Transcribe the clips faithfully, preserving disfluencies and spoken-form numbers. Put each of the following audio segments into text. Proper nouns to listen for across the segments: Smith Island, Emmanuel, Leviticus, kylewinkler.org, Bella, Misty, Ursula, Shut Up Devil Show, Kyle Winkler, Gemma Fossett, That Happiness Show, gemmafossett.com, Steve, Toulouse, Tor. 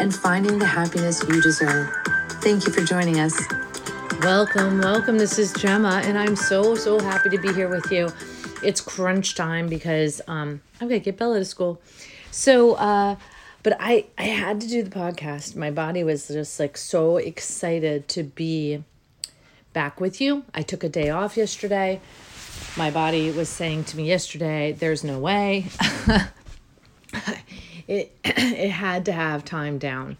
and finding the happiness you deserve. Thank you for joining us. Welcome, welcome. This is Gemma, and I'm so, so happy to be here with you. It's crunch time because um, I'm going to get Bella to school. So, uh, but I, I had to do the podcast. My body was just like so excited to be back with you. I took a day off yesterday. My body was saying to me yesterday, there's no way. It it had to have time down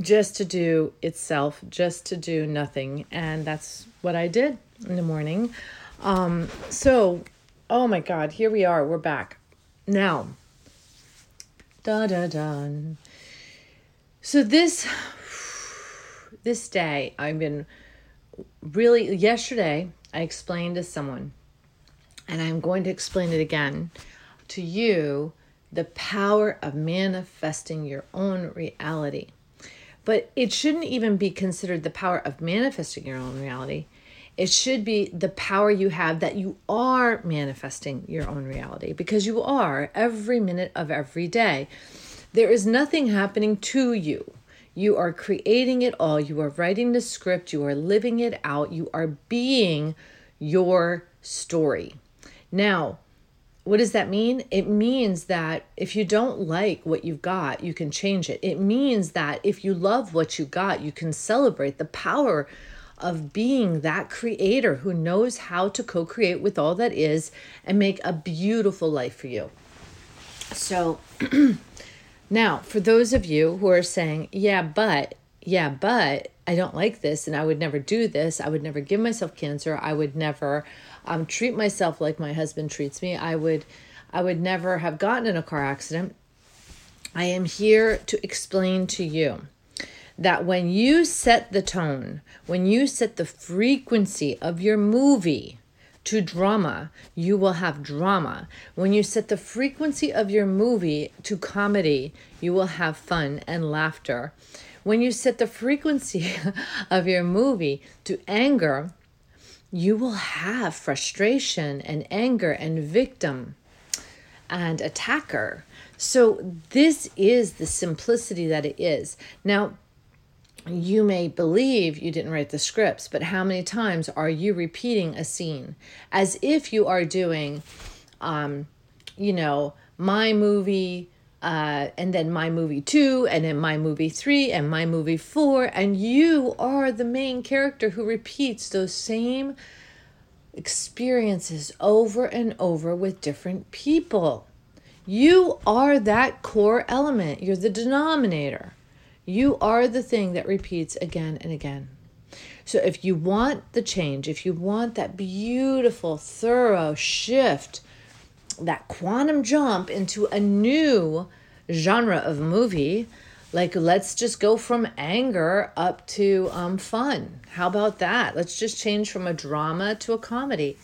just to do itself, just to do nothing. And that's what I did in the morning. Um, so, oh my God, here we are. We're back. Now, da da da. So this, this day, I've been really, yesterday, I explained to someone, and I'm going to explain it again to you, the power of manifesting your own reality. But it shouldn't even be considered the power of manifesting your own reality. It should be the power you have that you are manifesting your own reality, because you are every minute of every day. There is nothing happening to you. You are creating it all. You are writing the script. You are living it out. You are being your story. Now, what does that mean? It means that if you don't like what you've got, you can change it. It means that if you love what you got, you can celebrate the power of being that creator who knows how to co-create with all that is and make a beautiful life for you. So now, for those of you who are saying, yeah, but, yeah, but I don't like this, and I would never do this. I would never give myself cancer. I would never um, treat myself like my husband treats me. I would, I would never have gotten in a car accident. I am here to explain to you that when you set the tone, when you set the frequency of your movie to drama, you will have drama. When you set the frequency of your movie to comedy, you will have fun and laughter. When you set the frequency of your movie to anger, you will have frustration and anger and victim and attacker. So this is the simplicity that it is. Now, you may believe you didn't write the scripts, but how many times are you repeating a scene as if you are doing, um, you know, my movie, Uh, and then my movie two, and then my movie three, and my movie four, and you are the main character who repeats those same experiences over and over with different people. You are that core element. You're the denominator. You are the thing that repeats again and again. So if you want the change, if you want that beautiful, thorough shift, that quantum jump into a new genre of movie, like let's just go from anger up to um, fun. How about that? Let's just change from a drama to a comedy.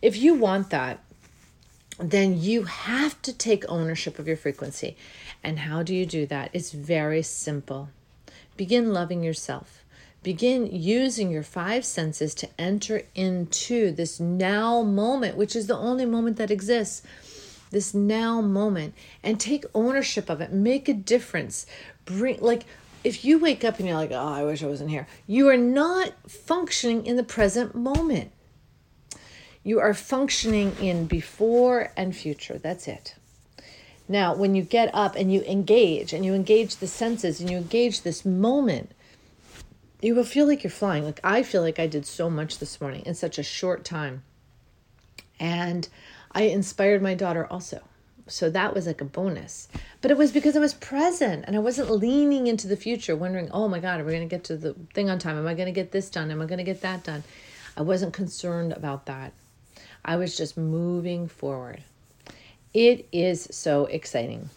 If you want that, then you have to take ownership of your frequency. And how do you do that? It's very simple. Begin loving yourself. Begin using your five senses to enter into this now moment, which is the only moment that exists, this now moment, and take ownership of it. Make a difference. Bring, like, if you wake up and you're like, oh, I wish I wasn't here, you are not functioning in the present moment. You are functioning in before and future. That's it. Now, when you get up and you engage, and you engage the senses, and you engage this moment, you will feel like you're flying. Like I feel like I did so much this morning in such a short time. And I inspired my daughter also. So that was like a bonus. But it was because I was present and I wasn't leaning into the future wondering, oh my God, are we going to get to the thing on time? Am I going to get this done? Am I going to get that done? I wasn't concerned about that. I was just moving forward. It is so exciting.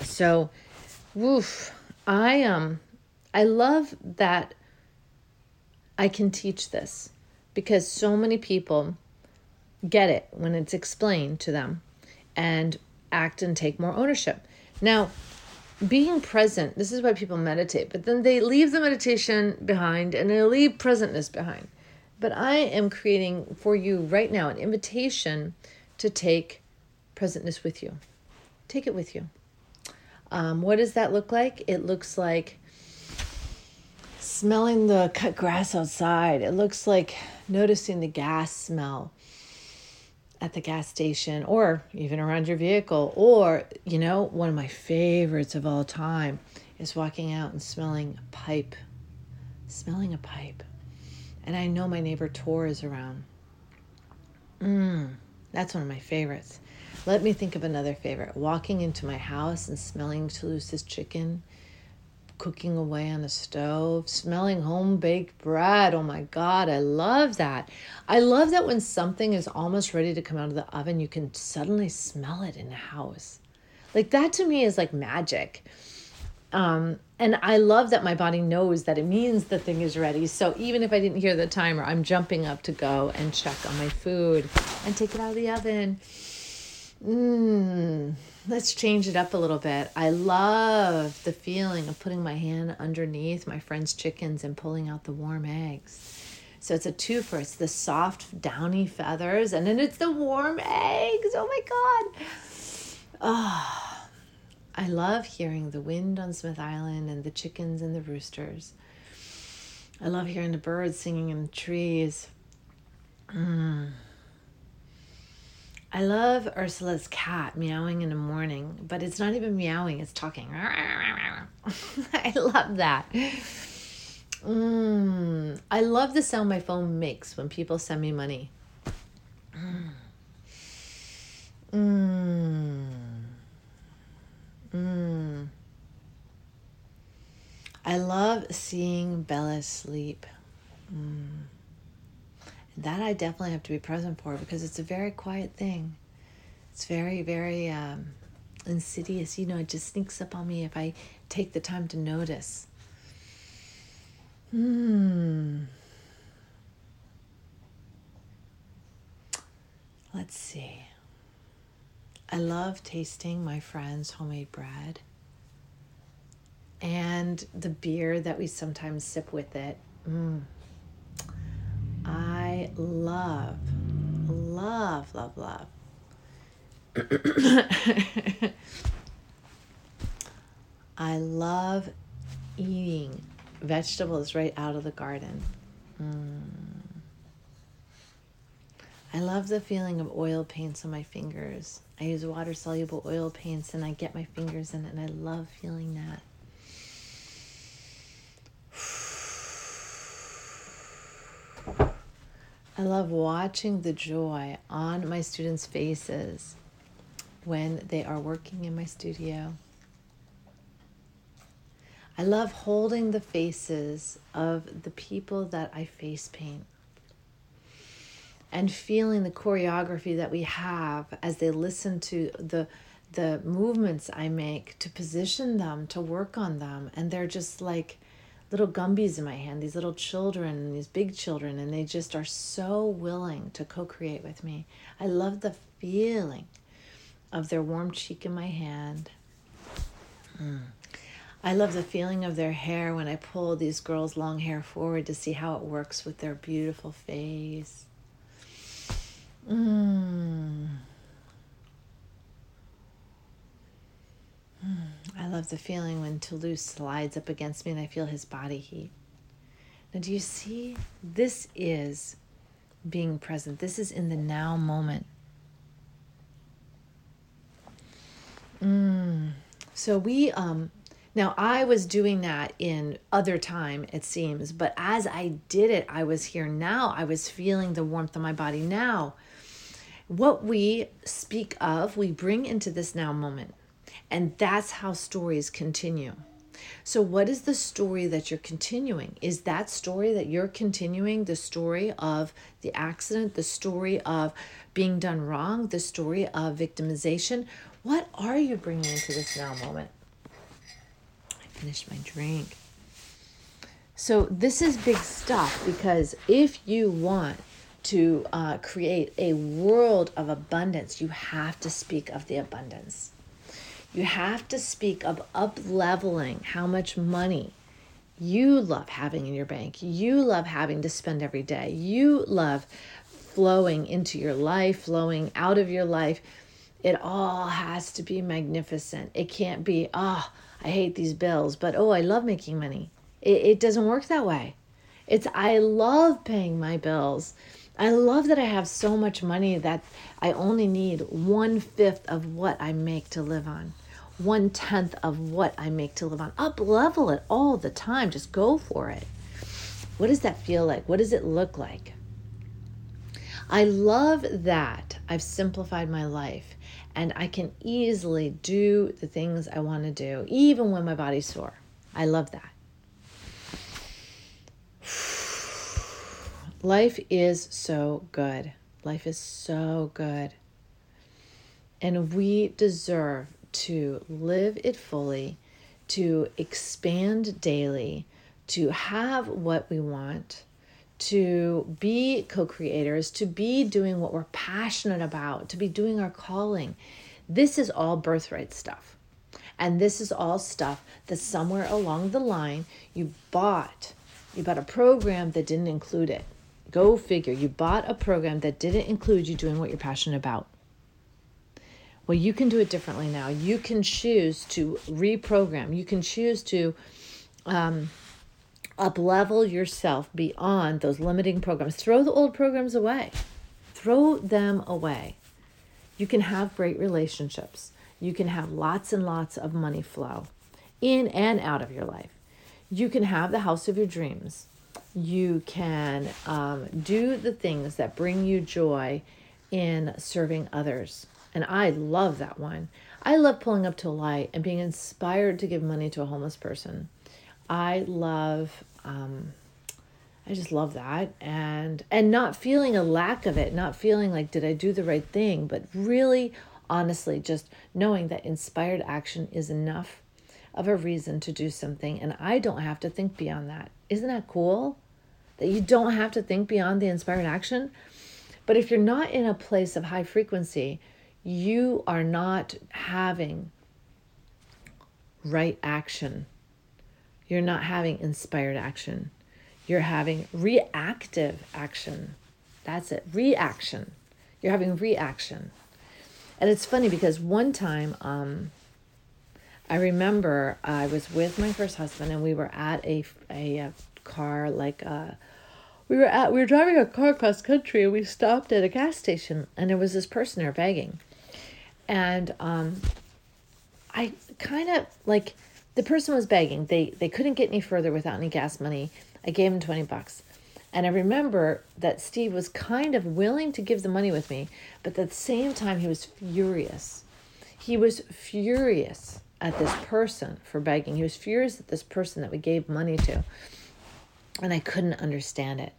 So, woof. I um, I love that I can teach this, because so many people get it when it's explained to them and act and take more ownership. Now, being present, this is why people meditate, but then they leave the meditation behind and they leave presentness behind. But I am creating for you right now an invitation to take presentness with you. Take it with you. Um, what does that look like? It looks like smelling the cut grass outside. It looks like noticing the gas smell at the gas station, or even around your vehicle. Or, you know, one of my favorites of all time is walking out and smelling a pipe. Smelling a pipe. And I know my neighbor Tor is around. Mmm, that's one of my favorites. Let me think of another favorite. Walking into my house and smelling Toulouse's chicken, cooking away on the stove, smelling home-baked bread. Oh my God, I love that. I love that when something is almost ready to come out of the oven, you can suddenly smell it in the house. Like, that to me is like magic. Um, and I love that my body knows that it means the thing is ready. So even if I didn't hear the timer, I'm jumping up to go and check on my food and take it out of the oven. Mmm, let's change it up a little bit. I love the feeling of putting my hand underneath my friend's chickens and pulling out the warm eggs. So it's a twofer. It's the soft, downy feathers, and then it's the warm eggs. Oh my God. Oh, I love hearing the wind on Smith Island and the chickens and the roosters. I love hearing the birds singing in the trees. Mmm. I love Ursula's cat meowing in the morning, but it's not even meowing, it's talking. I love that. Mm, I love the sound my phone makes when people send me money. Mm. Mm. I love seeing Bella sleep. Mm. That I definitely have to be present for, because it's a very quiet thing. It's very, very um, insidious. You know, it just sneaks up on me if I take the time to notice. Hmm. Let's see. I love tasting my friend's homemade bread and the beer that we sometimes sip with it. Mm. I love, love, love, love. I love eating vegetables right out of the garden. Mm. I love the feeling of oil paints on my fingers. I use water-soluble oil paints and I get my fingers in it, and I love feeling that. I love watching the joy on my students' faces when they are working in my studio. I love holding the faces of the people that I face paint and feeling the choreography that we have as they listen to the the movements I make to position them, to work on them, and they're just like little Gumbies in my hand, these little children, these big children, and they just are so willing to co-create with me. I love the feeling of their warm cheek in my hand. Mm. I love the feeling of their hair when I pull these girls' long hair forward to see how it works with their beautiful face. Mm. I love the feeling when Toulouse slides up against me and I feel his body heat. Now, do you see? This is being present. This is in the now moment. Mm. So we, um, now I was doing that in other time, it seems, but as I did it, I was here now. I was feeling the warmth of my body now. What we speak of, we bring into this now moment. And that's how stories continue. So what is the story that you're continuing? Is that story that you're continuing the story of the accident, the story of being done wrong, the story of victimization? What are you bringing into this now moment? finish my drink. So this is big stuff, because if you want to uh, create a world of abundance, you have to speak of the abundance. You have to speak of up-leveling how much money you love having in your bank. You love having to spend every day. You love flowing into your life, flowing out of your life. It all has to be magnificent. It can't be, oh, I hate these bills, but oh, I love making money. It, it doesn't work that way. It's, I love paying my bills. I love that I have so much money that I only need one-fifth of what I make to live on. One-tenth of what I make to live on. Up-level it all the time. Just go for it. What does that feel like? What does it look like? I love that I've simplified my life and I can easily do the things I want to do, even when my body's sore. I love that. Life is so good. Life is so good. And we deserve to live it fully, to expand daily, to have what we want, to be co-creators, to be doing what we're passionate about, to be doing our calling. This is all birthright stuff. And this is all stuff that somewhere along the line you bought. You bought a program that didn't include it. Go figure. You bought a program that didn't include you doing what you're passionate about. Well, you can do it differently now. You can choose to reprogram. You can choose to um, up-level yourself beyond those limiting programs. Throw the old programs away. Throw them away. You can have great relationships. You can have lots and lots of money flow in and out of your life. You can have the house of your dreams. You can um, do the things that bring you joy in serving others. And I love that one. I love pulling up to a light and being inspired to give money to a homeless person. I love, um, I just love that. And and not feeling a lack of it, not feeling like, did I do the right thing? But really, honestly, just knowing that inspired action is enough of a reason to do something. And I don't have to think beyond that. Isn't that cool? That you don't have to think beyond the inspired action. But if you're not in a place of high frequency, you are not having right action. You're not having inspired action. You're having reactive action. That's it. Reaction. You're having reaction. And it's funny because one time, um, I remember I was with my first husband and we were at a, a, a car, like a, We were at we were driving a car across country and we stopped at a gas station and there was this person there begging. And um, I kind of like the person was begging. They they couldn't get any further without any gas money. I gave him twenty bucks. And I remember that Steve was kind of willing to give the money with me, but at the same time he was furious. He was furious at this person for begging. He was furious at this person that we gave money to. And I couldn't understand it.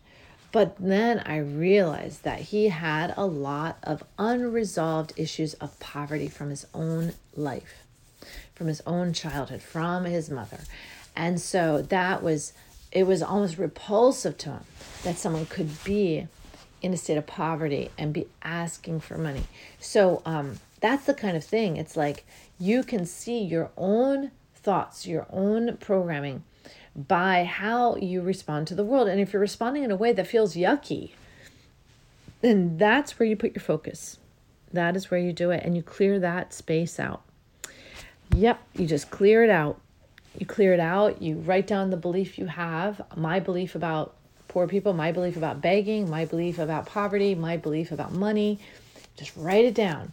But then I realized that he had a lot of unresolved issues of poverty from his own life, from his own childhood, from his mother. And so that was, it was almost repulsive to him that someone could be in a state of poverty and be asking for money. So um, that's the kind of thing. It's like you can see your own thoughts, your own programming by how you respond to the world. And if you're responding in a way that feels yucky, then that's where you put your focus. That is where you do it. And you clear that space out. Yep. You just clear it out. You clear it out. You write down the belief you have. My belief about poor people, my belief about begging, my belief about poverty, my belief about money. Just write it down.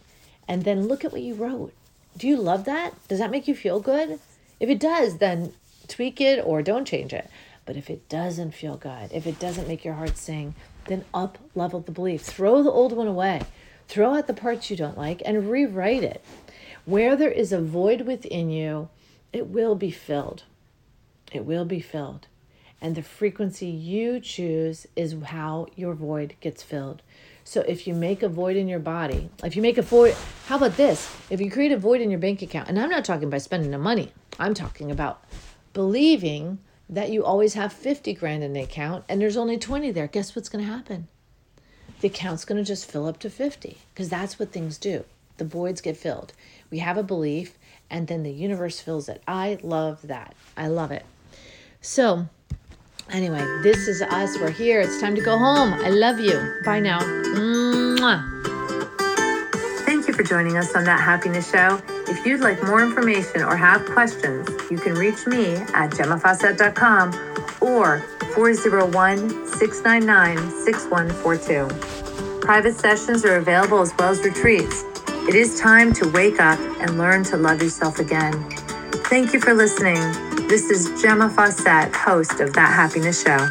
And then look at what you wrote. Do you love that? Does that make you feel good? If it does, then tweak it or don't change it. But if it doesn't feel good, if it doesn't make your heart sing, then up level the belief. Throw the old one away. Throw out the parts you don't like and rewrite it. Where there is a void within you, it will be filled. It will be filled. And the frequency you choose is how your void gets filled. So if you make a void in your body, if you make a void, how about this? If you create a void in your bank account, and I'm not talking about spending the money, I'm talking about believing that you always have fifty grand in the account and there's only twenty there, guess what's going to happen? The account's going to just fill up to fifty, because that's what things do. The voids get filled. We have a belief and then the universe fills it. I love that. I love it. So anyway, this is us. We're here. It's time to go home. I love you. Bye now. Mwah. Thank you for joining us on That Happiness Show. If you'd like more information or have questions, you can reach me at gemma fossett dot com or four oh one, six nine nine, six one four two. Private sessions are available as well as retreats. It is time to wake up and learn to love yourself again. Thank you for listening. This is Gemma Fossett, host of That Happiness Show.